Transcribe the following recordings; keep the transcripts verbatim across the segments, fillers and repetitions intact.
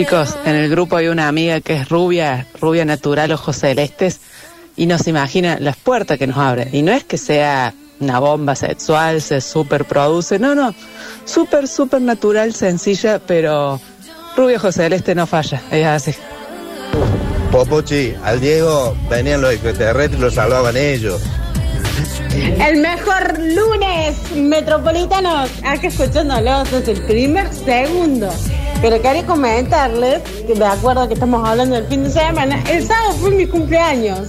Chicos, en el grupo hay una amiga que es rubia, rubia natural, ojos celestes, y nos imagina las puertas que nos abre. Y no es que sea una bomba sexual, se superproduce, no, no. Súper, súper natural, sencilla, pero rubia, ojos celestes, no falla, es así. Popuchi, al Diego venían los extraterrestres y lo salvaban ellos. El mejor lunes, Metropolitanos. Acá escuchándolos desde el primer segundo. Pero quería comentarles, de acuerdo que estamos hablando del fin de semana, el sábado fue mi cumpleaños.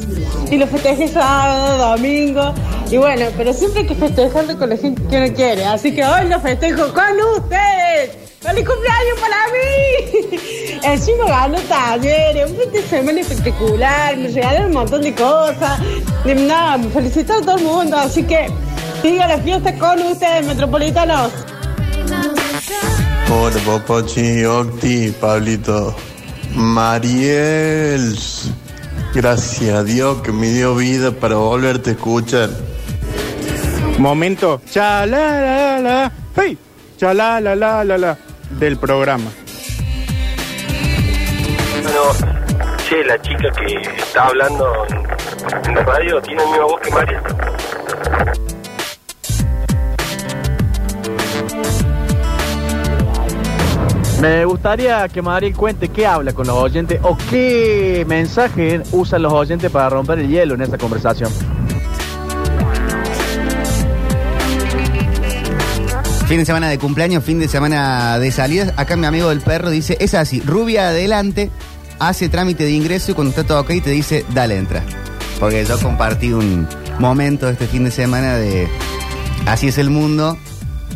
Y lo festejé sábado, domingo. Y bueno, pero siempre hay que festejarlo con la gente que uno quiere. Así que hoy lo festejo con ustedes. ¡Feliz cumpleaños para mí! El chico ganó talleres, un fin de semana espectacular, me regalaron un montón de cosas. Y nada, me felicito a todo el mundo, así que siga la fiesta con ustedes, Metropolitanos. Hola, Popochi, Octi, Pablito, Mariel. Gracias a Dios que me dio vida para volverte a escuchar. Momento. Chalala, hey. Chalala, la, la, la, la, del programa. Bueno, che, la chica que está hablando en la radio tiene la misma voz que María. Me gustaría que Mariel cuente qué habla con los oyentes o qué mensaje usan los oyentes para romper el hielo en esa conversación. Fin de semana de cumpleaños, fin de semana de salidas. Acá mi amigo del perro dice, es así, rubia adelante, hace trámite de ingreso y cuando está todo ok te dice, dale, entra. Porque yo compartí un momento este fin de semana de así es el mundo,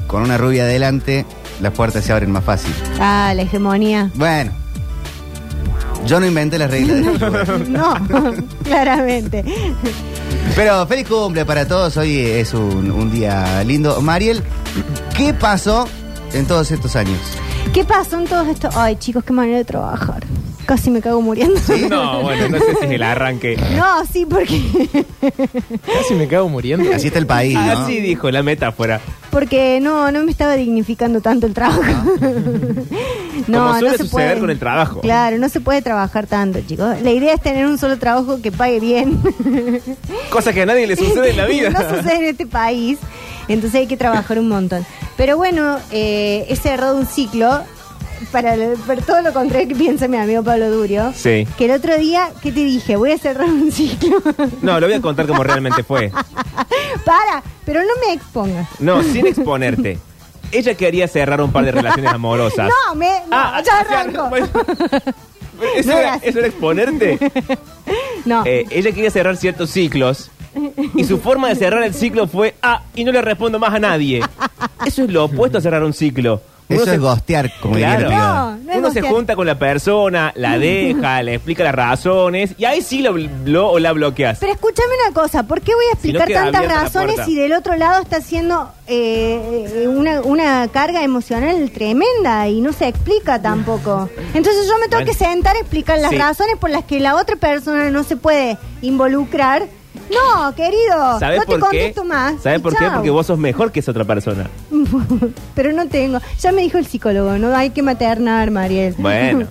con una rubia adelante, las puertas se abren más fácil. Ah, la hegemonía. Bueno, yo no inventé las reglas de no, claramente. Pero feliz cumple para todos, hoy es un, un día lindo. Mariel, ¿qué pasó en todos estos años? ¿Qué pasó en todos estos...? Ay, chicos, qué manera de trabajar. Casi me cago muriendo. ¿Sí? No, bueno, no sé si es el arranque. No, sí, porque... Casi me cago muriendo. Así está el país, ¿no? Así dijo la metáfora. Porque no, no me estaba dignificando tanto el trabajo. No, como suele no se suceder puede, con el trabajo. Claro, no se puede trabajar tanto, chicos. La idea es tener un solo trabajo que pague bien. Cosa que a nadie le sucede en la vida. No sucede en este país. Entonces hay que trabajar un montón. Pero bueno, eh, he cerrado un ciclo para, para todo lo contrario que piensa mi amigo Pablo Durio. Sí. Que el otro día, ¿qué te dije? Voy a cerrar un ciclo. No, lo voy a contar como realmente fue. Para, pero no me expongas. No, sin exponerte. Ella quería cerrar un par de relaciones amorosas. No, me... No, ah, ya arranco. Bueno, ¿eso, no era, ¿Eso era exponerte? No. Eh, ella quería cerrar ciertos ciclos. Y su forma de cerrar el ciclo fue, ah, y no le respondo más a nadie. Eso es lo opuesto a cerrar un ciclo. Uno Eso se... es gostear, como claro. no, no es Uno gostear. Se junta con la persona, la deja, le explica las razones, y ahí sí lo, lo o la bloqueas. Pero escúchame una cosa, ¿por qué voy a explicar si no tantas razones si del otro lado está haciendo eh, una, una carga emocional tremenda y no se explica tampoco? Entonces yo me tengo bueno. que sentar a explicar las sí. razones por las que la otra persona no se puede involucrar. No, querido, ¿sabes no te contesto qué? Más. ¿Sabes por chau. Qué? Porque vos sos mejor que esa otra persona. Pero no tengo. Ya me dijo el psicólogo, no hay que maternar, Mariel. Bueno,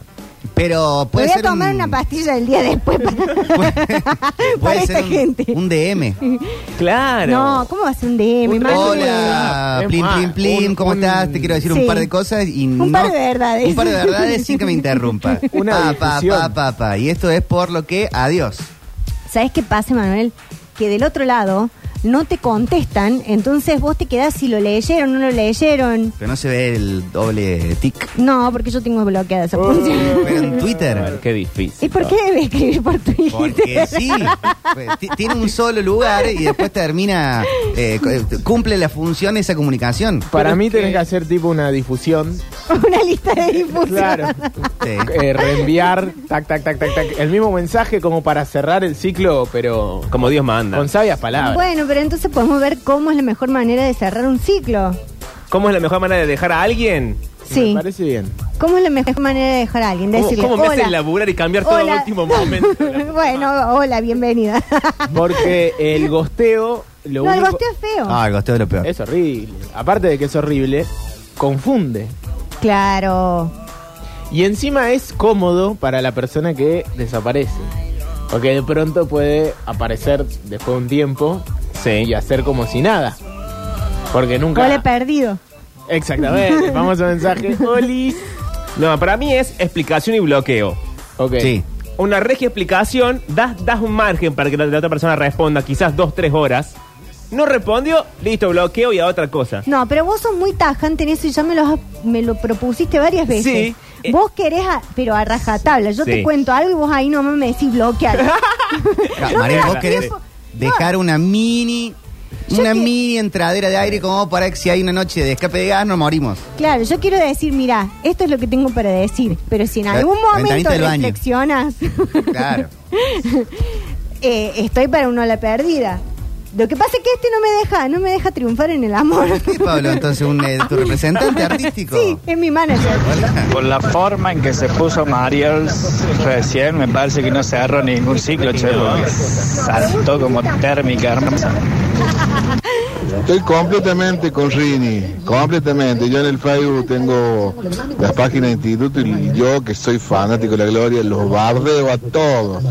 pero puede ser. Voy a ser tomar un... una pastilla el día después para, para esta un, gente. Un D M. Claro. No, ¿cómo va a ser un D M? Un... Hola, es plim, plim, plim, un, ¿cómo un... estás? Te quiero decir sí. un par de cosas y un no. Un par de verdades. Un par de verdades sin que me interrumpa. Una pa, pa, pa, pa, pa. Y esto es por lo que, adiós. ¿Sabes qué pasa, Manuel? Que del otro lado no te contestan, entonces vos te quedás si lo leyeron o no lo leyeron. Pero no se ve el doble tic. No, porque yo tengo bloqueada esa función. Uh, pero en Twitter. Bueno, qué difícil. ¿Y por qué debe escribir por Twitter? Porque sí. Tiene un solo lugar y después termina, eh, cumple la función esa comunicación. Para pero mí que... tenés que hacer tipo una difusión. Una lista de difusión. Claro. Sí. Eh, reenviar, tac, tac, tac, tac, tac. El mismo mensaje como para cerrar el ciclo, pero... Como Dios manda. Con sabias palabras. Bueno, pero Pero entonces podemos ver cómo es la mejor manera de cerrar un ciclo. ¿Cómo es la mejor manera de dejar a alguien? Sí. Me parece bien. ¿Cómo es la mejor manera de dejar a alguien? Decirle, ¿Cómo, cómo me hacen laburar y cambiar hola. Todo el último momento? Bueno, hola, bienvenida. Porque el gosteo... Lo no, único... el gosteo es feo. Ah, el gosteo es lo peor. Es horrible. Aparte de que es horrible, confunde. Claro. Y encima es cómodo para la persona que desaparece, porque de pronto puede aparecer después de un tiempo, sí, y hacer como si nada, porque nunca... Gol perdido. Exactamente. Vamos a mensaje. Olis. No, para mí es explicación y bloqueo. Ok. Sí. Una regia explicación, das, das un margen para que la, la otra persona responda, quizás dos, tres horas. No respondió, listo, bloqueo y a otra cosa. No, pero vos sos muy tajante en eso y ya me lo, me lo propusiste varias veces. Sí. Eh, vos querés, a, pero a rajatabla. Yo sí. te cuento algo y vos ahí nomás me decís bloquear. no, María, vos querés tiempo. dejar no. una mini... Yo una que... mini entradera de aire como para que si hay una noche de escape de gas nos morimos. Claro, yo quiero decir, mirá, esto es lo que tengo para decir, pero si en la, algún momento reflexionas, claro. eh, estoy para una ola perdida. Lo que pasa es que este no me deja, no me deja triunfar en el amor. ¿Qué, Pablo? Entonces, un, eh, tu representante artístico. Sí, es mi manager. Con la forma en que se puso Mariel recién, me parece que no se agarró ningún ciclo, che, porque saltó como térmica, hermosa. Estoy completamente con Rini, completamente. Yo en el Facebook tengo las páginas de Instituto y yo, que soy fanático de la Gloria, los bardeo a todos.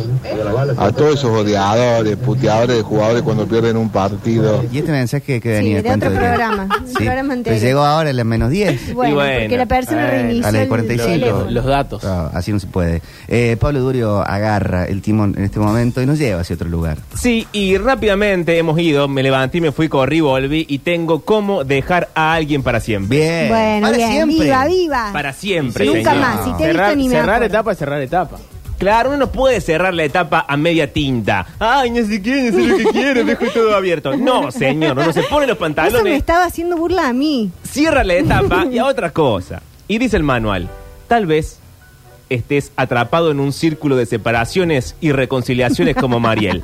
A todos esos odiadores, puteadores de jugadores cuando pierden un partido. Y este mensaje que venía sí, de otro programa. Sí. programa anterior. Pues llegó ahora a las menos diez. Bueno, bueno, porque la persona eh, reinició a las cuarenta y cinco. Los datos. No, así no se puede. Eh, Pablo Durio agarra el timón en este momento y nos lleva hacia otro lugar. Sí, y rápidamente hemos ido, me levanté y me fui, corrí, volví y tengo cómo dejar a alguien para siempre. Bien. Bueno, para bien. Siempre. Viva, viva. Para siempre. Sí, nunca más. Si te cerrar, visto, ni cerrar me acuerdo. etapa es cerrar etapa. Claro, uno no puede cerrar la etapa a media tinta. Ay, no sé quién, no sé lo que quiero, dejo todo abierto. No, señor, no se pone los pantalones. Eso me estaba haciendo burla a mí. Cierra la etapa y a otra cosa. Y dice el manual, tal vez estés atrapado en un círculo de separaciones y reconciliaciones como Mariel.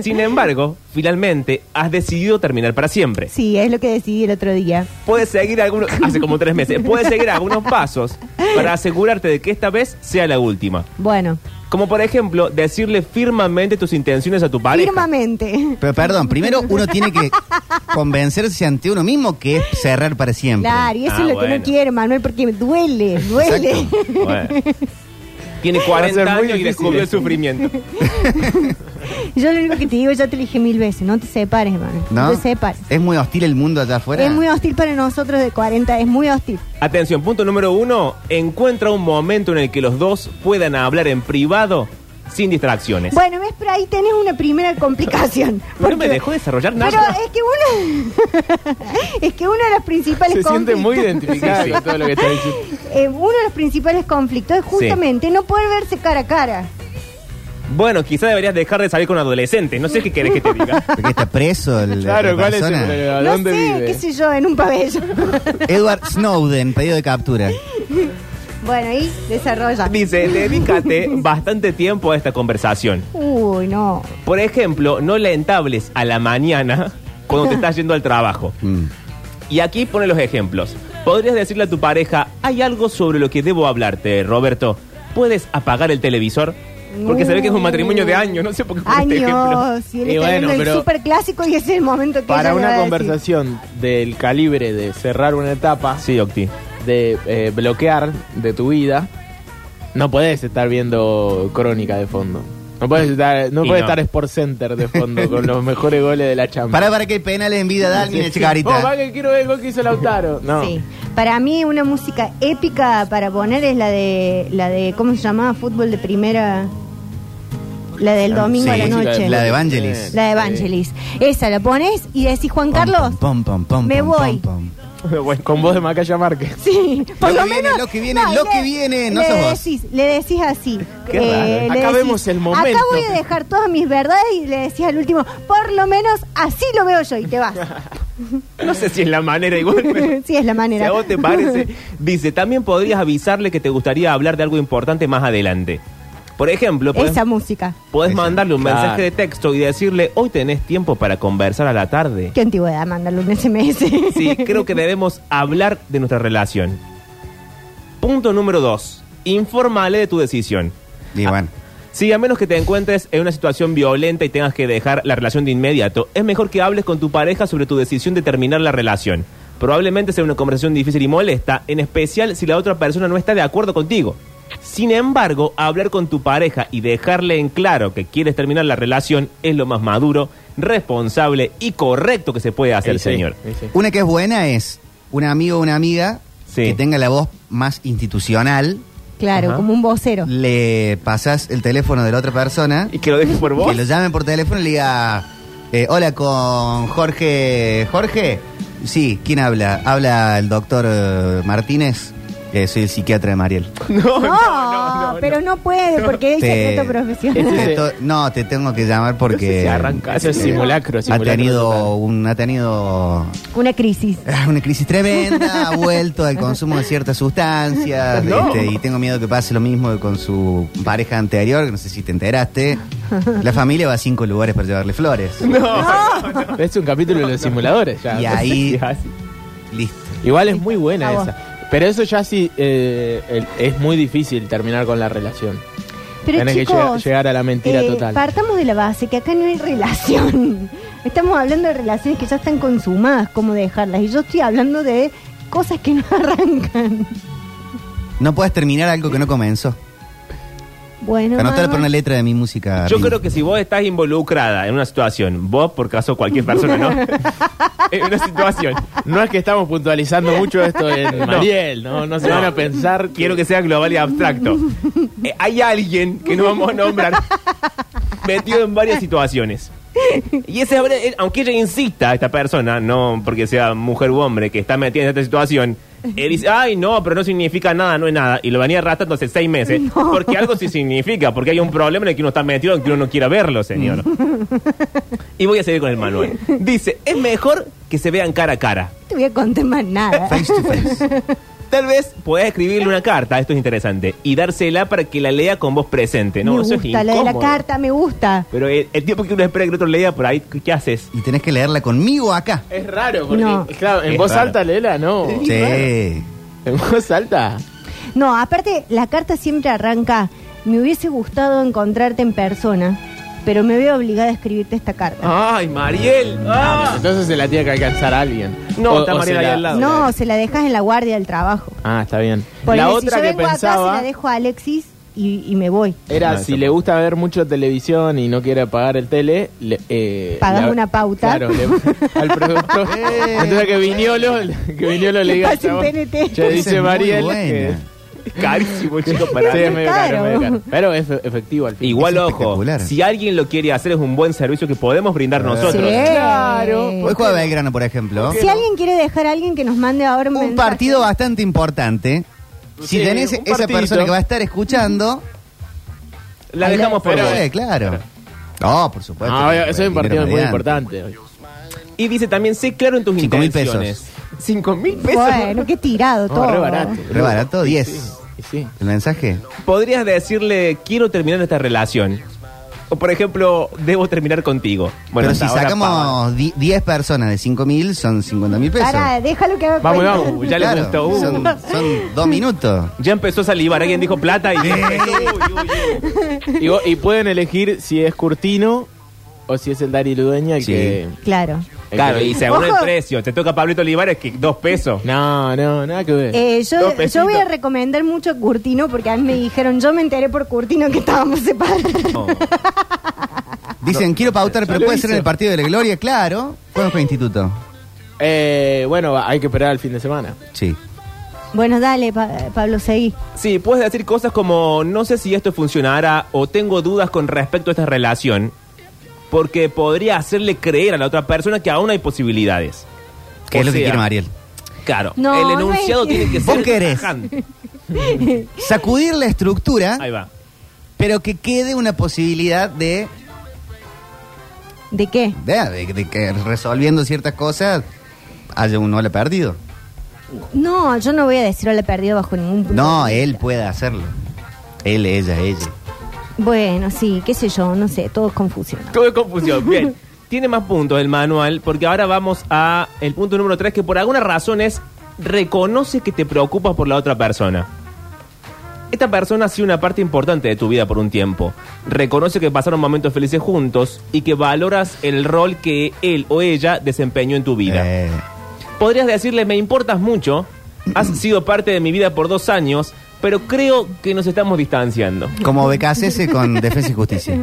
Sin embargo, finalmente has decidido terminar para siempre. Sí, es lo que decidí el otro día. Puedes seguir algunos, hace como tres meses, puedes seguir algunos pasos para asegurarte de que esta vez sea la última. Bueno. Como por ejemplo, decirle firmemente tus intenciones a tu pareja. Firmemente. Pero perdón, primero uno tiene que convencerse ante uno mismo que es cerrar para siempre. Claro, y eso ah, es lo bueno. que no quiero, Manuel, porque me duele, duele. Bueno. Tiene cuarenta años y descubrió el sufrimiento. Yo lo único que te digo, ya te dije mil veces, no te separes, hermano. No, no te separes. Es muy hostil el mundo allá afuera. Es muy hostil para nosotros de cuarenta, es muy hostil. Atención, punto número uno, encuentra un momento en el que los dos puedan hablar en privado sin distracciones. Bueno, ves, pero ahí tenés una primera complicación. Porque... No me dejó desarrollar nada. Pero es que uno... es que uno de los principales Se conflictos... Se siente muy identificado con todo lo que está diciendo. Eh, uno de los principales conflictos es justamente sí. no poder verse cara a cara. Bueno, quizás deberías dejar de salir con adolescentes. No sé qué querés que te diga. Porque está preso el, Claro, la ¿cuál persona? Es el, ¿a dónde no sé, vive? Qué sé yo, en un pabellón. Edward Snowden, pedido de captura. Bueno, y desarrolla. Dice, dedícate bastante tiempo a esta conversación. Uy, no. Por ejemplo, no la entables a la mañana cuando te estás yendo al trabajo. Mm. Y aquí pone los ejemplos. Podrías decirle a tu pareja, hay algo sobre lo que debo hablarte, Roberto. ¿Puedes apagar el televisor? Porque se ve que es un matrimonio de años, no sé por qué pone este ejemplo. Sí, y bueno, pero el superclásico y ese es el momento que para una conversación decir. Del calibre de cerrar una etapa, sí, Octi, de eh, bloquear de tu vida, no podés estar viendo Crónica de fondo. No podés estar, no podés no. estar Sport Center de fondo con los mejores goles de la Champions. Para para que hay penales en vida de alguien, sí, sí. Chicarita. Oh, va que quiero ver el gol que hizo Lautaro. No. Sí. Para mí una música épica para poner es la de la de ¿cómo se llamaba? Fútbol de primera. La del domingo sí, a la noche. La de Evangelis. La de Evangelis. Sí. Esa la pones y decís, Juan Carlos, pom, pom, pom, pom, me voy. Pom, pom, pom. Con voz de Macaya Márquez. Sí, por lo, lo menos. Viene, lo que viene, no, lo le, que viene, no sos vos. Decís, le decís así. Qué eh, raro. Acabemos el momento. Acá voy a dejar todas mis verdades y le decís al último, por lo menos así lo veo yo y te vas. No sé si es la manera igual. Pero sí, es la manera. Si a vos te parece. Dice, también podrías avisarle que te gustaría hablar de algo importante más adelante. Por ejemplo, podés, esa música. Podés mandarle un claro. mensaje de texto y decirle, hoy tenés tiempo para conversar a la tarde. Qué antigüedad, mandarle un ese eme ese. Sí, creo que debemos hablar de nuestra relación. Punto número dos, infórmale de tu decisión. Y bueno. Ah, sí, a menos que te encuentres en una situación violenta y tengas que dejar la relación de inmediato, es mejor que hables con tu pareja sobre tu decisión de terminar la relación. Probablemente sea una conversación difícil y molesta, en especial si la otra persona no está de acuerdo contigo. Sin embargo, hablar con tu pareja y dejarle en claro que quieres terminar la relación es lo más maduro, responsable y correcto que se puede hacer, sí, señor. Sí, sí. Una que es buena es un amigo o una amiga, sí, que tenga la voz más institucional. Claro, ajá, como un vocero. Le pasas el teléfono de la otra persona. Y que lo dejes por voz. Que lo llamen por teléfono y le diga, eh, hola, con Jorge. ¿Jorge? Sí, ¿quién habla? Habla el doctor uh, Martínez. Eh, soy el psiquiatra de Mariel. No, no, no, no pero no, no puede, no, porque es secreto profesional. Es ese, to, no, te tengo que llamar porque... Se arranca, eso es simulacro, simulacro. Ha tenido, un, ha tenido... Una crisis. Una crisis tremenda, ha vuelto al consumo de ciertas sustancias, no. este, y tengo miedo que pase lo mismo con su pareja anterior, que no sé si te enteraste. La familia va a cinco lugares para llevarle flores. No, no, no. Es un capítulo no, de los no. simuladores. Ya. Y ahí, listo. Igual es muy buena esa. Pero eso ya sí, eh, el, es muy difícil terminar con la relación. Pero Tienes chicos, que llegar, llegar a la mentira eh, total. Partamos de la base que acá no hay relación. Estamos hablando de relaciones que ya están consumadas, cómo dejarlas. Y yo estoy hablando de cosas que no arrancan. No puedes terminar algo que no comenzó. Bueno, anótalo por una letra de mi música. Yo creo que si vos estás involucrada en una situación, vos, por caso cualquier persona, ¿no? En una situación. No es que estamos puntualizando mucho esto en no. Mariel, ¿no? No se no. van a pensar. Quiero que sea global y abstracto. Eh, hay alguien que no vamos a nombrar metido en varias situaciones. Y ese, aunque ella insista, esta persona, no porque sea mujer u hombre, que está metida en esta situación. Él dice, ay, no, pero no significa nada, no es nada. Y lo venía arrastrando hace seis meses. No. Porque algo sí significa, porque hay un problema en el que uno está metido, en el que uno no quiera verlo, señor. Y voy a seguir con el manual. Dice, es mejor que se vean cara a cara. No te voy a contar más nada. Face to face. Tal vez puedas escribirle una carta, esto es interesante, y dársela para que la lea con voz presente. No, me gusta, eso es la de la carta, me gusta. Pero el, el tiempo que uno espera que el otro lea, por ahí, ¿qué haces? Y tenés que leerla conmigo acá. Es raro, porque, no. claro, en es voz raro. alta léela, ¿no? Sí. sí. En voz alta. No, aparte, la carta siempre arranca, me hubiese gustado encontrarte en persona, pero me veo obligada a escribirte esta carta. ¡Ay, Mariel! ¡Ah! Entonces se la tiene que alcanzar a alguien. No, o, está Mariel ahí la, al lado. No, se la dejas en la guardia del trabajo. Ah, está bien. Porque la otra si yo que vengo pensaba, acá, se la dejo a Alexis y, y me voy. Era, no, si le gusta ver mucho televisión y no quiere pagar el tele, le, eh, pagás la, una pauta. Claro, le, al productor. Entonces que Viñolo, que Viñolo le diga, chabón, yo dice Mariel que... Carísimo, chico, para sí, es medio caro. caro, medio caro. Pero es efectivo al fin. Igual, es ojo, si alguien lo quiere hacer, es un buen servicio que podemos brindar nosotros. Sí. Claro. Hoy juega Belgrano, por ejemplo. Si no? alguien quiere dejar a alguien que nos mande ahora un, un mensaje. Partido bastante importante. Si sí, tenés esa persona que va a estar escuchando, la dejamos por hoy. Claro. No, por supuesto. Ah, eso es un partido muy importante. Y dice también, sé claro en tus Cinco intenciones. Mil pesos. Cinco mil pesos. Bueno, qué tirado todo. No, re barato. Re barato, diez. Sí, sí, sí. ¿El mensaje? Podrías decirle, quiero terminar esta relación. O, por ejemplo, debo terminar contigo. Bueno, pero si sacamos diez personas de cinco mil, son cincuenta mil pesos. Pará, déjalo que haga Vamos, cuenta. vamos, ya claro, le gustó. Uh. Son, son dos minutos. Ya empezó a salivar. Alguien dijo plata y... uy, uy, uy. Y, y pueden elegir si es Curtino o si es el Dario Ludeña. Sí. Que... Claro. Claro, y según Ojo. el precio, te toca Pablito Olivares, que dos pesos. No, no, nada que ver. Eh, yo, yo voy a recomendar mucho a Curtino, porque a mí me dijeron, yo me enteré por Curtino que estábamos separados. No. Dicen, no, quiero pautar, pero puede hizo. ser en el partido de la Gloria, claro. ¿Cuándo fue el Instituto? Eh, bueno, hay que esperar el fin de semana. Sí. Bueno, dale, pa- Pablo, seguí. Sí, puedes decir cosas como, no sé si esto funcionará, o tengo dudas con respecto a esta relación. Porque podría hacerle creer a la otra persona que aún hay posibilidades. ¿Qué o es lo sea, que quiere Mariel? Claro, no, el enunciado no hay... tiene que ser... ¿Vos qué eres? Sacudir la estructura, ahí va, pero que quede una posibilidad de... ¿De qué? De, de, de que resolviendo ciertas cosas haya un hola perdido. No, yo no voy a decir hola perdido bajo ningún punto. No, él puede hacerlo. Él, ella, ella. Bueno, sí, qué sé yo, no sé, todo es confusión. Todo es confusión, bien. Tiene más puntos el manual, porque ahora vamos a el punto número tres, que por alguna razón es, reconoce que te preocupas por la otra persona. Esta persona ha sido una parte importante de tu vida por un tiempo. Reconoce que pasaron momentos felices juntos y que valoras el rol que él o ella desempeñó en tu vida. Eh. Podrías decirle, me importas mucho, has sido parte de mi vida por dos años, pero creo que nos estamos distanciando. Como B K C S con Defensa y Justicia.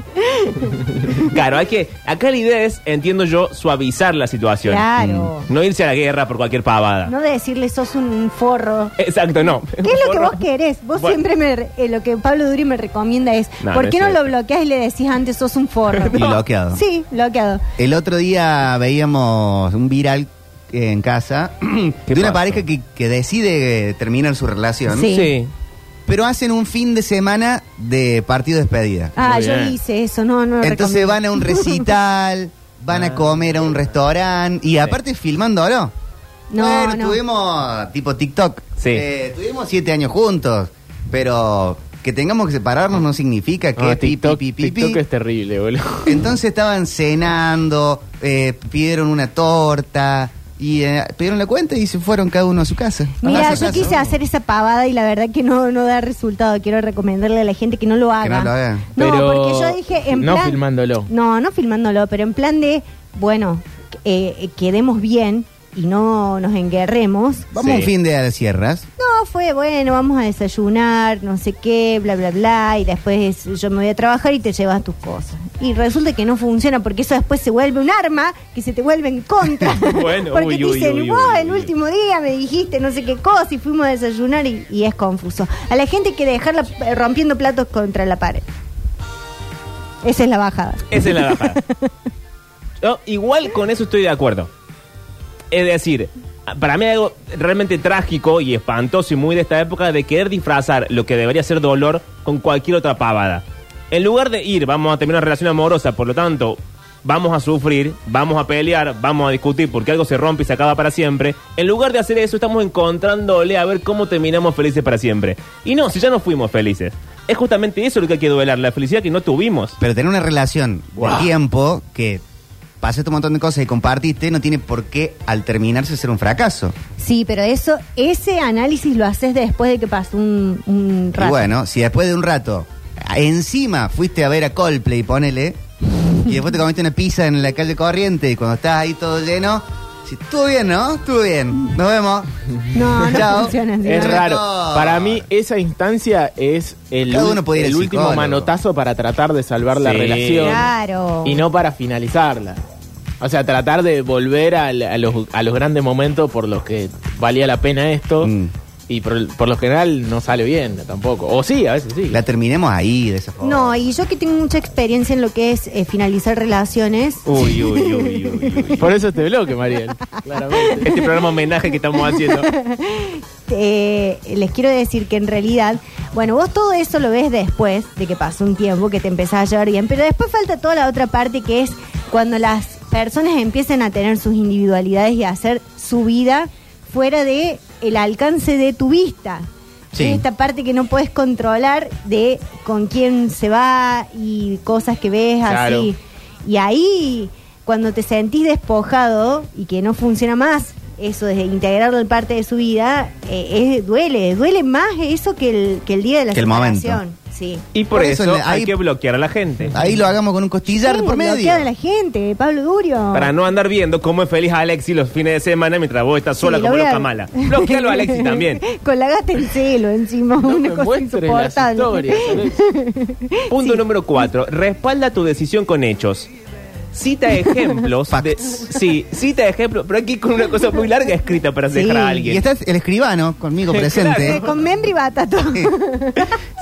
Claro, hay que... Acá la idea es, entiendo yo, suavizar la situación. Claro. No irse a la guerra por cualquier pavada. No de decirle sos un forro. Exacto, no. ¿Qué es lo que vos querés? Vos bueno. siempre me... Eh, lo que Pablo Durio me recomienda es... No, ¿por qué no, no lo bloqueás y le decís antes sos un forro? Y bloqueado. Sí, bloqueado. El otro día veíamos un viral... en casa de una pasa? pareja que, que decide terminar su relación. Sí. Sí. Pero hacen un fin de semana de partido de despedida. Ah, yo hice eso, no, no. Entonces recomiendo. Van a un recital, van ah, a comer a un restaurante y aparte filmándolo. No, bueno, no. Tuvimos tipo TikTok. Sí. Eh, tuvimos siete años juntos, pero que tengamos que separarnos no significa que... Ah, TikTok, pi, pi, pi, pi, TikTok pi. Es terrible, boludo. Entonces estaban cenando, eh, pidieron una torta. Y eh, pidieron la cuenta y se fueron cada uno a su casa. Mira, yo casa. quise hacer esa pavada y la verdad que no, no da resultado. Quiero recomendarle a la gente que no lo haga. Que no lo haga. No, pero porque yo dije en no plan... No filmándolo. No, no filmándolo, pero en plan de, bueno, eh, quedemos bien y no nos enguerremos. Vamos sí. un fin de a las sierras. No, fue bueno, vamos a desayunar, no sé qué, bla, bla, bla. Y después yo me voy a trabajar y te llevas tus cosas. Y resulta que no funciona porque eso después se vuelve un arma que se te vuelve en contra. Bueno, porque uy, te dicen, uy, uy, vos uy, uy, el último día me dijiste no sé qué cosa y fuimos a desayunar y, y es confuso. A la gente hay que dejarla rompiendo platos contra la pared. Esa es la bajada. Esa es la bajada. Yo, igual con eso estoy de acuerdo. Es decir, para mí hay algo realmente trágico y espantoso y muy de esta época de querer disfrazar lo que debería ser dolor con cualquier otra pavada. En lugar de ir, vamos a tener una relación amorosa, por lo tanto, vamos a sufrir, vamos a pelear, vamos a discutir porque algo se rompe y se acaba para siempre. En lugar de hacer eso, estamos encontrándole a ver cómo terminamos felices para siempre. Y no, si ya no fuimos felices. Es justamente eso lo que hay que duelar, la felicidad que no tuvimos. Pero tener una relación wow. de tiempo que... pasaste un montón de cosas y compartiste, no tiene por qué al terminarse ser un fracaso. Sí, pero eso, ese análisis lo haces después de que pasó un, un rato. Y bueno, si después de un rato, encima fuiste a ver a Coldplay, ponele, y después te comiste una pizza en la calle Corriente y cuando estás ahí todo lleno, si estuvo bien, ¿no? Estuvo bien, nos vemos. No, no, no funciona así. Es raro. No. Para mí, esa instancia es el, el último manotazo para tratar de salvar sí. la relación. Claro. Y no para finalizarla. O sea, tratar de volver a, a, los, a los grandes momentos por los que valía la pena esto. Mm. Y por, por lo general no sale bien tampoco. O sí, a veces sí. La terminemos ahí, de esa forma. No, y yo que tengo mucha experiencia en lo que es eh, finalizar relaciones. Uy, uy, uy, uy, uy, uy. Por eso este bloque, Mariel. Claramente. Este programa homenaje que estamos haciendo. Eh, les quiero decir que en realidad, bueno, vos todo eso lo ves después de que pasó un tiempo, que te empezás a llevar bien. Pero después falta toda la otra parte que es cuando las personas empiezan a tener sus individualidades y a hacer su vida fuera de... el alcance de tu vista. Sí. Esta parte que no puedes controlar de con quién se va y cosas que ves claro. así. Y ahí, cuando te sentís despojado y que no funciona más eso de integrarlo en parte de su vida, eh, es, duele. Duele más eso que el, que el día de la separación. Sí. Y por, por eso, eso hay ahí, que bloquear a la gente. Ahí lo hagamos con un costillar sí, por medio. Bloquear a la gente, Pablo Durio. Para no andar viendo cómo es feliz Alexis los fines de semana mientras vos estás sola sí, como loca mala. Bloquealo a Alexis también. Con la gata en celo encima, no una cosa insoportable. Punto sí. número cuatro. Respalda tu decisión con hechos. Cita ejemplos. De, sí, cita ejemplos, pero aquí con una cosa muy larga escrita para sí. dejar a alguien. Y está el escribano conmigo presente. Claro. Con membri batato.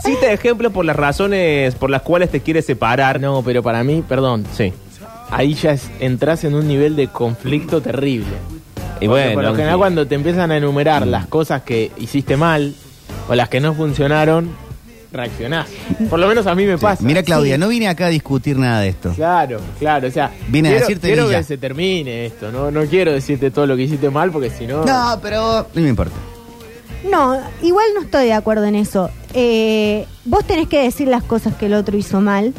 Cita ejemplos por las razones por las cuales te quieres separar. No, pero para mí, perdón, sí. Ahí ya es, entras en un nivel de conflicto terrible. Y bueno, por lo general sí. cuando te empiezan a enumerar mm. las cosas que hiciste mal o las que no funcionaron... reaccionás. Por lo menos a mí me sí. pasa. Mira, Claudia, sí. no vine acá a discutir nada de esto. Claro, claro, o sea, vine quiero, a decirte quiero que se termine esto, no no quiero decirte todo lo que hiciste mal porque si no... No, pero no me importa. No, igual no estoy de acuerdo en eso. Eh, vos tenés que decir las cosas que el otro hizo mal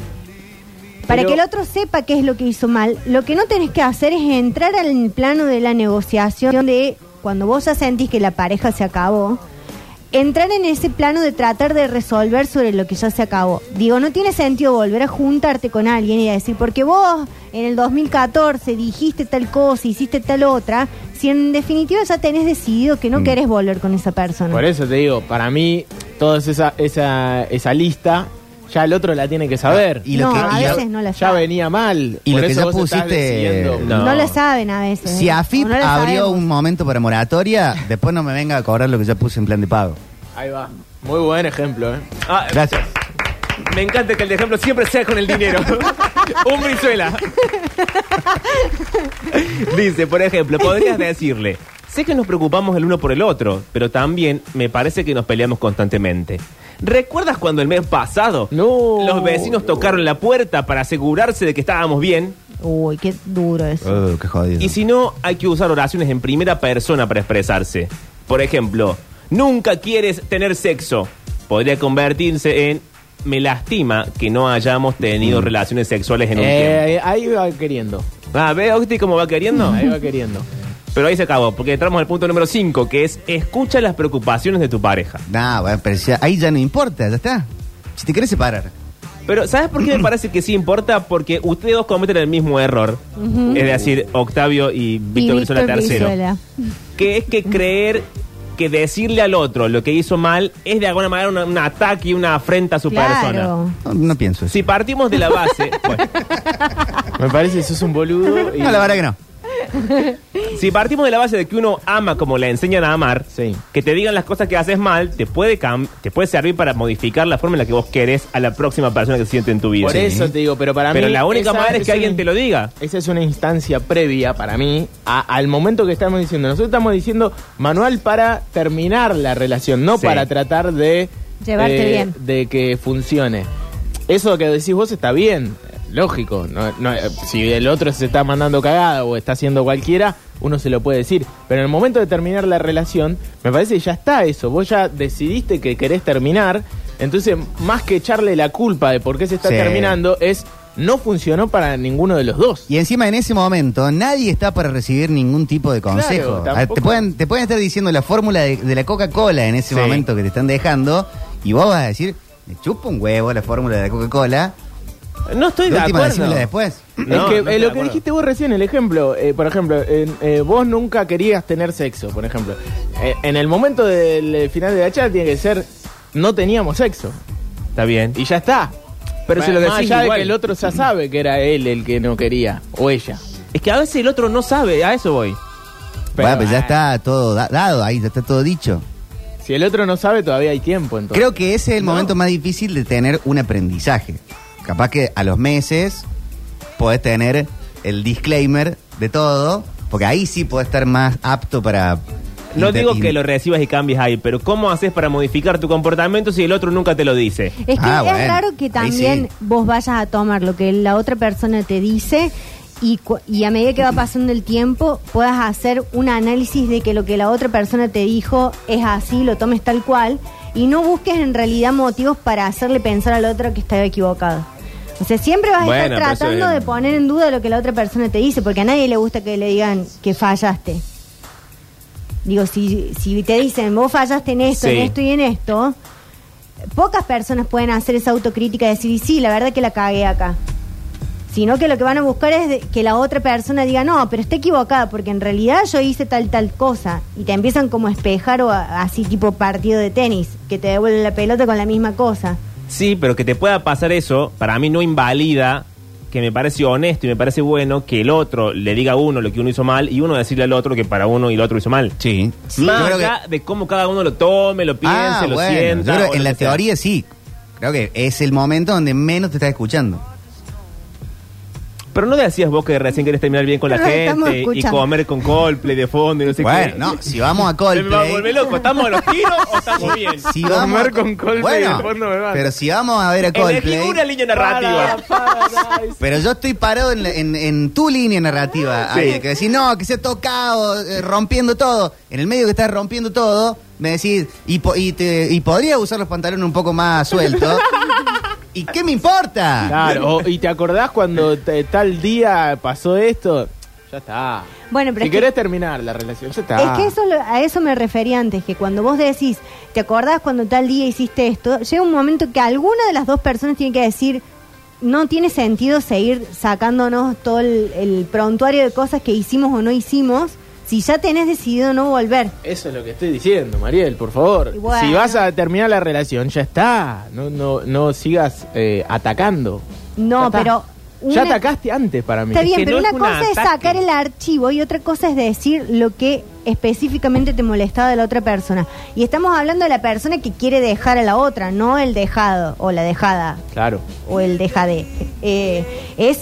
para pero... que el otro sepa qué es lo que hizo mal. Lo que no tenés que hacer es entrar al plano de la negociación de cuando vos ya sentís que la pareja se acabó. Entrar en ese plano de tratar de resolver sobre lo que ya se acabó. Digo, no tiene sentido volver a juntarte con alguien y a decir, porque vos en el dos mil catorce dijiste tal cosa, hiciste tal otra, si en definitiva ya tenés decidido que no querés volver con esa persona. Por eso te digo, para mí, toda esa, esa, esa lista, ya el otro la tiene que saber. Y lo no, que, a y veces la, no la sabe. Ya venía mal. Y por lo que ya pusiste... No. no lo saben a veces. Si A F I P no abrió sabemos. Un momento para moratoria, después no me venga a cobrar lo que ya puse en plan de pago. Ahí va. Muy buen ejemplo, ¿eh? Ah, gracias. Me encanta que el ejemplo siempre sea con el dinero. Un Brizuela. Dice, por ejemplo, podrías decirle: sé que nos preocupamos el uno por el otro, pero también me parece que nos peleamos constantemente. ¿Recuerdas cuando el mes pasado no, los vecinos no. tocaron la puerta para asegurarse de que estábamos bien? Uy, qué duro eso. Uh, qué jodido. Y si no, hay que usar oraciones en primera persona para expresarse. Por ejemplo, nunca quieres tener sexo. Podría convertirse en: me lastima que no hayamos tenido mm. relaciones sexuales en un eh, tiempo. Ahí va queriendo. Ah, ¿ves, Octi, cómo va queriendo? Ahí va queriendo. Pero ahí se acabó, porque entramos al punto número cinco, que es: escucha las preocupaciones de tu pareja. Nah, bueno, pero si ahí ya no importa, ya está. Si te querés separar. Pero, ¿sabes por qué me parece que sí importa? Porque ustedes dos cometen el mismo error. Uh-huh. Es decir, Octavio y Víctor Grisola tercero. Que es que creer que decirle al otro lo que hizo mal es de alguna manera un, un ataque y una afrenta a su claro. persona. No, no pienso eso. Si partimos de la base... Bueno, me parece que sos un boludo. Y... No, la verdad que no. Si partimos de la base de que uno ama como le enseñan a amar, sí. que te digan las cosas que haces mal te puede cam- te puede servir para modificar la forma en la que vos querés a la próxima persona que se siente en tu vida. Por eso sí. te digo, pero para pero mí... Pero la única manera es, es que alguien in- te lo diga. Esa es una instancia previa para mí a, al momento que estamos diciendo. Nosotros estamos diciendo manual para terminar la relación, no sí. para tratar de... Llevarte eh, bien. De que funcione. Eso que decís vos está bien. Lógico, no, no, si el otro se está mandando cagada o está haciendo cualquiera, uno se lo puede decir. Pero en el momento de terminar la relación, me parece que ya está eso. Vos ya decidiste que querés terminar. Entonces, más que echarle la culpa de por qué se está sí. terminando, es: no funcionó para ninguno de los dos. Y encima en ese momento, nadie está para recibir ningún tipo de consejo. Claro, tampoco... te, pueden, te pueden estar diciendo la fórmula de, de la Coca-Cola en ese sí. momento que te están dejando. Y vos vas a decir: me chupo un huevo la fórmula de la Coca-Cola. No estoy de acuerdo. Después. No, es que no eh, lo que dijiste vos recién, el ejemplo, eh, por ejemplo, eh, eh, vos nunca querías tener sexo, por ejemplo. Eh, en el momento del final de la charla tiene que ser: no teníamos sexo. Está bien. Y ya está. Pero bueno, se lo decís más allá igual. De que el otro ya sabe que era él el que no quería, o ella. Es que a veces el otro no sabe, a eso voy. Pero, bueno, pues ya está todo dado ahí, ya está todo dicho. Si el otro no sabe, todavía hay tiempo, entonces. Creo que ese es el no. momento más difícil de tener un aprendizaje. Capaz que a los meses podés tener el disclaimer de todo, porque ahí sí podés estar más apto para... No inter- digo que lo recibas y cambies ahí, pero ¿cómo haces para modificar tu comportamiento si el otro nunca te lo dice? Es que ah, es bueno. raro que también sí. vos vayas a tomar lo que la otra persona te dice y, cu- y a medida que va pasando el tiempo puedas hacer un análisis de que lo que la otra persona te dijo es así, lo tomes tal cual y no busques en realidad motivos para hacerle pensar al otro que estaba equivocado. O sea, siempre vas a bueno, estar tratando es... de poner en duda lo que la otra persona te dice, porque a nadie le gusta que le digan que fallaste. Digo, si, si te dicen, vos fallaste en esto, sí. en esto y en esto, pocas personas pueden hacer esa autocrítica y decir, sí, la verdad es que la cagué acá. Sino que lo que van a buscar es que la otra persona diga, no, pero está equivocada, porque en realidad yo hice tal, tal cosa. Y te empiezan como a espejar o a, así tipo partido de tenis, que te devuelven la pelota con la misma cosa. Sí, pero que te pueda pasar eso, para mí no invalida, que me parece honesto y me parece bueno que el otro le diga a uno lo que uno hizo mal y uno decirle al otro que para uno y el otro hizo mal. Sí. sí Más allá que... de cómo cada uno lo tome, lo piense, ah, lo bueno, sienta. Yo creo, en la sea. Teoría sí, creo que es el momento donde menos te estás escuchando. Pero no decías vos que recién querés terminar bien con pero la gente y comer con Coldplay de fondo y no sé bueno, qué. Bueno, no, si vamos a Coldplay... Me va a volver loco, ¿estamos a los tiros o estamos si, bien? Si vamos comer a... con Coldplay bueno, de fondo me va. Pero si vamos a ver a Coldplay... Elegí una línea narrativa. Para, para, pero yo estoy parado en, en, en tu línea narrativa. Sí. Ahí, que decís, no, que se ha tocado, eh, rompiendo todo. En el medio que estás rompiendo todo, me decís, y, po- y, te, y podría usar los pantalones un poco más sueltos. ¿Y qué me importa? Claro, o, y te acordás cuando te, tal día pasó esto, ya está. Bueno, pero si querés que, terminar la relación, ya está. Es que eso, a eso me refería antes, que cuando vos decís, ¿te acordás cuando tal día hiciste esto? Llega un momento que alguna de las dos personas tiene que decir, no tiene sentido seguir sacándonos todo el, el prontuario de cosas que hicimos o no hicimos, Si ya tenés decidido no volver. Eso es lo que estoy diciendo, Mariel, por favor. Bueno. Si vas a terminar la relación, ya está. No no no sigas eh, atacando. No, pero... Una... Ya atacaste antes para mí. Está bien, es que pero no una cosa una es sacar el archivo y otra cosa es decir lo que específicamente te molestaba de la otra persona. Y estamos hablando de la persona que quiere dejar a la otra, no el dejado o la dejada. Claro. O el dejade. Eh, es...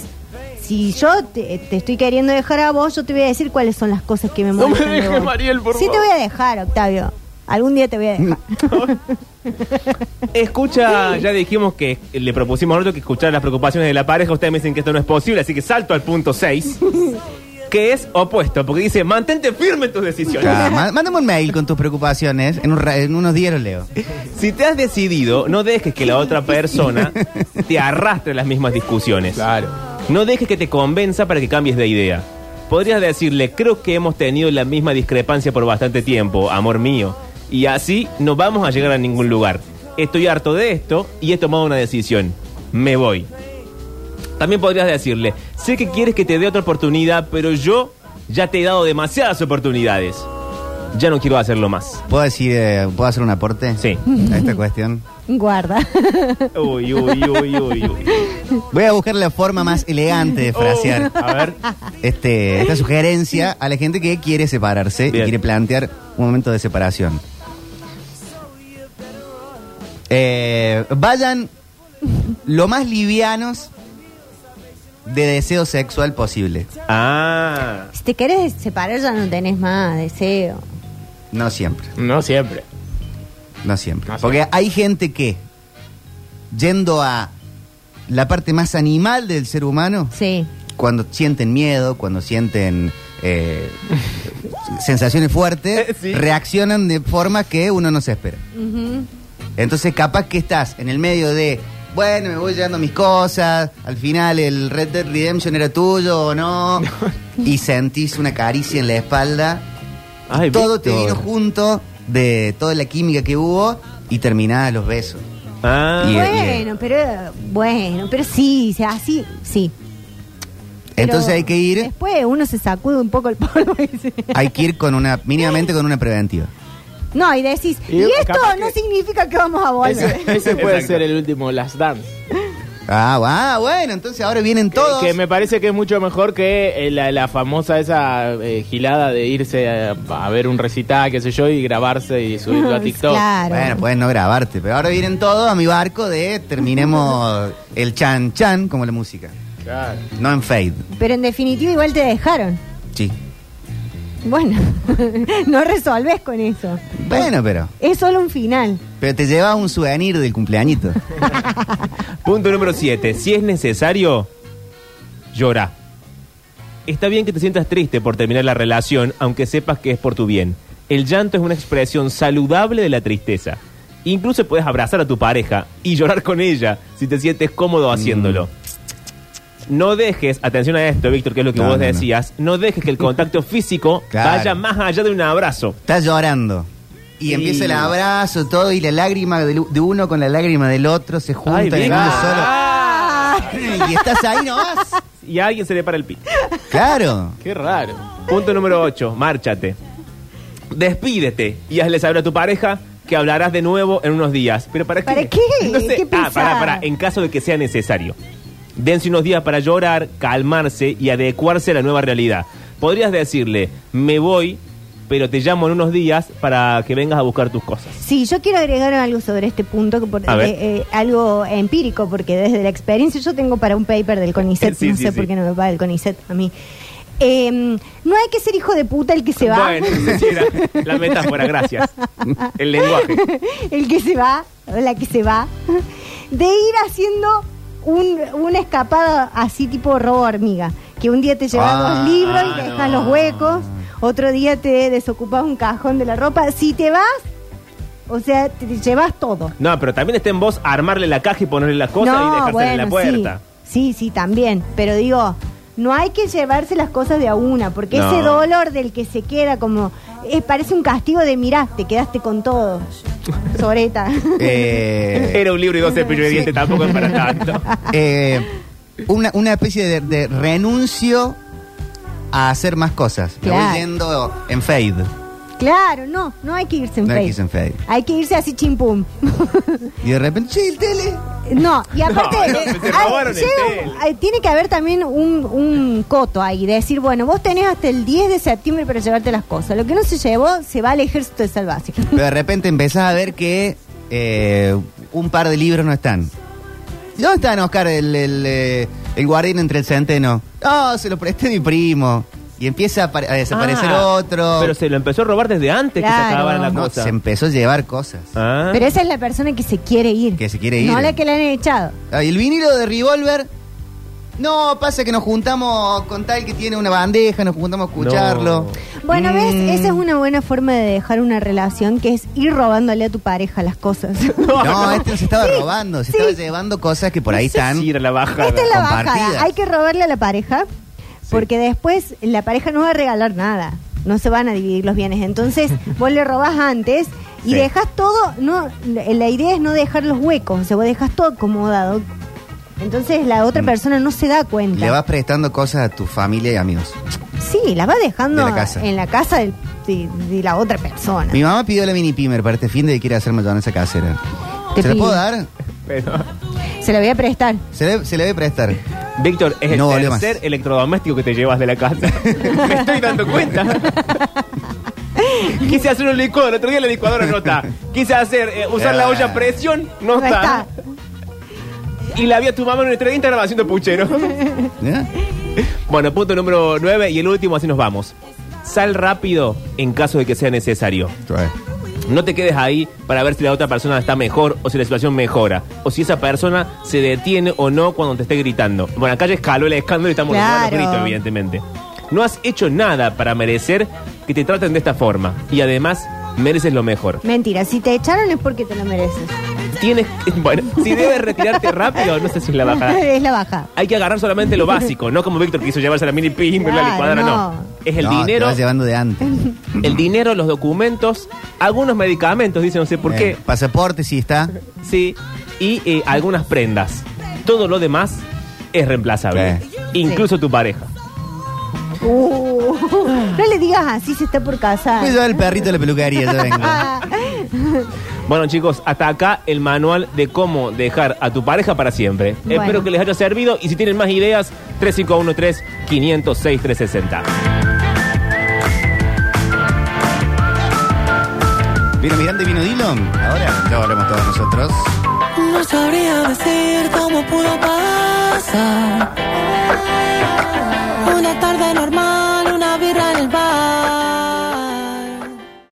Si yo te, te estoy queriendo dejar a vos, yo te voy a decir cuáles son las cosas que me molestan. No me dejes, de Mariel, por favor. Sí te voy a dejar, Octavio. Algún día te voy a dejar. Escucha, ya dijimos que le propusimos a otro que escuchara las preocupaciones de la pareja. Ustedes me dicen que esto no es posible, así que salto al punto seis, que es opuesto, porque dice, mantente firme en tus decisiones. Ya, mándame un mail con tus preocupaciones, en, un ra- en unos días lo leo. Si te has decidido, no dejes que la otra persona te arrastre las mismas discusiones. Claro. No dejes que te convenza para que cambies de idea. Podrías decirle, creo que hemos tenido la misma discrepancia por bastante tiempo, amor mío, y así no vamos a llegar a ningún lugar. Estoy harto de esto y he tomado una decisión. Me voy. También podrías decirle, sé que quieres que te dé otra oportunidad, pero yo ya te he dado demasiadas oportunidades. Ya no quiero hacerlo más. ¿Puedo decir, eh, ¿puedo hacer un aporte? Sí. A esta cuestión. Guarda. Uy, uy, uy, uy, uy. Voy a buscar la forma más elegante de frasear. Oh, a ver. Este, esta sugerencia a la gente que quiere separarse. Bien. Y quiere plantear un momento de separación. Eh, vayan lo más livianos de deseo sexual posible. Ah. Si te querés separar ya no tenés más deseo. No siempre. No siempre. No siempre. No Porque siempre. Hay gente que, yendo a la parte más animal del ser humano, sí. Cuando sienten miedo, cuando sienten eh, sensaciones fuertes, eh, sí. Reaccionan de forma que uno no se espera. Uh-huh. Entonces capaz que estás en el medio de, bueno, me voy llevando mis cosas, al final el Red Dead Redemption era tuyo o no, y sentís una caricia en la espalda. Ay, todo Víctor. Te vino junto de toda la química que hubo y terminás los besos. Ah. Y, bueno, y, pero bueno, pero sí, o sea, así, sí. Entonces pero hay que ir. Después uno se sacude un poco el polvo. Y se... Hay que ir con una, mínimamente con una preventiva. No, y decís, y, y esto no que... significa que vamos a volver. Ese, ese puede ser el último Last Dance. Ah, ah, bueno, entonces ahora vienen todos. Que, que me parece que es mucho mejor que eh, la, la famosa esa eh, gilada de irse a, a ver un recital, qué sé yo, y grabarse y subirlo a TikTok. Claro. Bueno, puedes no grabarte, pero ahora vienen todos a mi barco de terminemos el chan chan como la música. Claro. No en fade. Pero en definitiva igual te dejaron. Sí. Bueno, no resolvés con eso. Bueno, pero... Es solo un final. Pero te llevas un souvenir del cumpleañito. Punto número siete. Si es necesario, llora. Está bien que te sientas triste por terminar la relación, aunque sepas que es por tu bien. El llanto es una expresión saludable de la tristeza. Incluso puedes abrazar a tu pareja y llorar con ella si te sientes cómodo haciéndolo. Mm. No dejes, atención a esto, Víctor, que es lo que no, vos no, decías, no. no dejes que el contacto físico claro. vaya más allá de un abrazo. Estás llorando. Y, y empieza el abrazo, todo, y la lágrima de, de uno con la lágrima del otro se junta. Ay, y uno solo. ¡Ay! Y estás ahí nomás. Y a alguien se le para el pito. Claro. Qué raro. Punto número ocho, márchate. Despídete y hazle saber a tu pareja que hablarás de nuevo en unos días. ¿Pero para qué? ¿Para qué? Entonces, ¿Qué ah, para, para, en caso de que sea necesario. Dense unos días para llorar, calmarse y adecuarse a la nueva realidad. Podrías decirle, me voy, pero te llamo en unos días para que vengas a buscar tus cosas. Sí, yo quiero agregar algo sobre este punto, que por, eh, eh, algo empírico, porque desde la experiencia yo tengo para un paper del Conicet, sí, no sí, sé sí. por qué no me va el Conicet a mí. Eh, no hay que ser hijo de puta el que se va. Bueno, no sé si la metáfora, gracias. El lenguaje. El que se va, la que se va, de ir haciendo... Un, una escapada así tipo robo hormiga, que un día te llevas ah, dos libros y te dejas no. los huecos, otro día te desocupas un cajón de la ropa. Si te vas, o sea, te llevas todo. No, pero también está en vos armarle la caja y ponerle las cosas no, y dejársela bueno, en la puerta. Sí, sí, sí, también. Pero digo, no hay que llevarse las cosas de a una, porque no. ese dolor del que se queda como... Eh, parece un castigo de mirá, te quedaste con todo. Soreta. Eh, Era un libro y doce cepillos de dientes, tampoco es para tanto. Eh, una, una especie de, de renuncio a hacer más cosas. Claro. Me voy yendo en fade. Claro, no, no hay que irse en no fade. Hay que irse en fade. Hay que irse así chimpum. Y de repente, sí, el tele. No, y aparte, no, no, se robaron el tele. Un, tiene que haber también un, un coto ahí, de decir, bueno, vos tenés hasta el diez de septiembre para llevarte las cosas. Lo que no se llevó, se va al ejército de salvación. Pero de repente empezás a ver que eh, un par de libros no están. ¿Dónde están, Oscar? El, el, el, el guardián entre el centeno. No, oh, se lo presté a mi primo. Y empieza a, a desaparecer ah, otro. Pero se lo empezó a robar desde antes, claro, que se acabaran las no, cosas. Se empezó a llevar cosas. Ah. Pero esa es la persona que se quiere ir. Que se quiere ir. No la que le han echado. Ah, y el vinilo de Revolver. No, pasa que nos juntamos con tal que tiene una bandeja, nos juntamos a escucharlo. No. Bueno, ¿ves? Mm. Esa es una buena forma de dejar una relación, que es ir robándole a tu pareja las cosas. No, no. Este se estaba sí, robando, se sí. estaba llevando cosas que por ahí sí, están. Sí, la bajada. Esta es la bajada. Hay que robarle a la pareja. Sí. Porque después la pareja no va a regalar nada. No se van a dividir los bienes. Entonces vos le robás antes y sí. dejás todo. No, la idea es no dejar los huecos. O sea, vos dejás todo acomodado. Entonces la otra persona no se da cuenta. Le vas prestando cosas a tu familia y amigos. Sí, las vas dejando de la casa. En la casa de, de, de la otra persona. Mi mamá pidió la mini pimer para este fin de que quiere hacer mayonesa casera. ¿Te ¿Se la puedo dar? Pero... Se la voy a prestar. Se la se voy a prestar. Víctor, es el no tercer electrodoméstico que te llevas de la casa. Me estoy dando cuenta. Quise hacer un licuado, el otro día la licuadora no está. Quise hacer, eh, usar la olla a presión, no, no está. está. Y la vi a tu mamá en nuestra Instagram haciendo puchero. ¿Eh? Bueno, punto número nueve y el último, así nos vamos. Sal rápido en caso de que sea necesario. Right. No te quedes ahí para ver si la otra persona está mejor o si la situación mejora. O si esa persona se detiene o no cuando te esté gritando. Bueno, acá ya escaló el escándalo y estamos claro. los gritos, evidentemente. No has hecho nada para merecer que te traten de esta forma. Y además, mereces lo mejor. Mentira, si te echaron es porque te lo mereces. Tienes, bueno, si debes retirarte rápido, no sé si es la baja. Es la baja. Hay que agarrar solamente lo básico, no como Víctor quiso llevarse la mini pim, claro, la licuadora, no. no. Es el no, dinero. Te vas llevando de antes. El dinero, los documentos, algunos medicamentos, dice, no sé por eh, qué. Pasaporte, sí está. Sí, y eh, algunas prendas. Todo lo demás es reemplazable. Eh. Incluso sí. tu pareja. Uh, no le digas así, se está por casar. Voy a llevar el perrito a la peluquería, yo vengo. Bueno, chicos, hasta acá el manual de cómo dejar a tu pareja para siempre. Bueno. Espero que les haya servido y si tienen más ideas, tres cinco uno tres, cinco cero seis, tres seis cero. ¿Vino Miranda y vino Dylan? Ahora ya volvemos todos nosotros. No sabría decir cómo pudo pasar una tarde normal.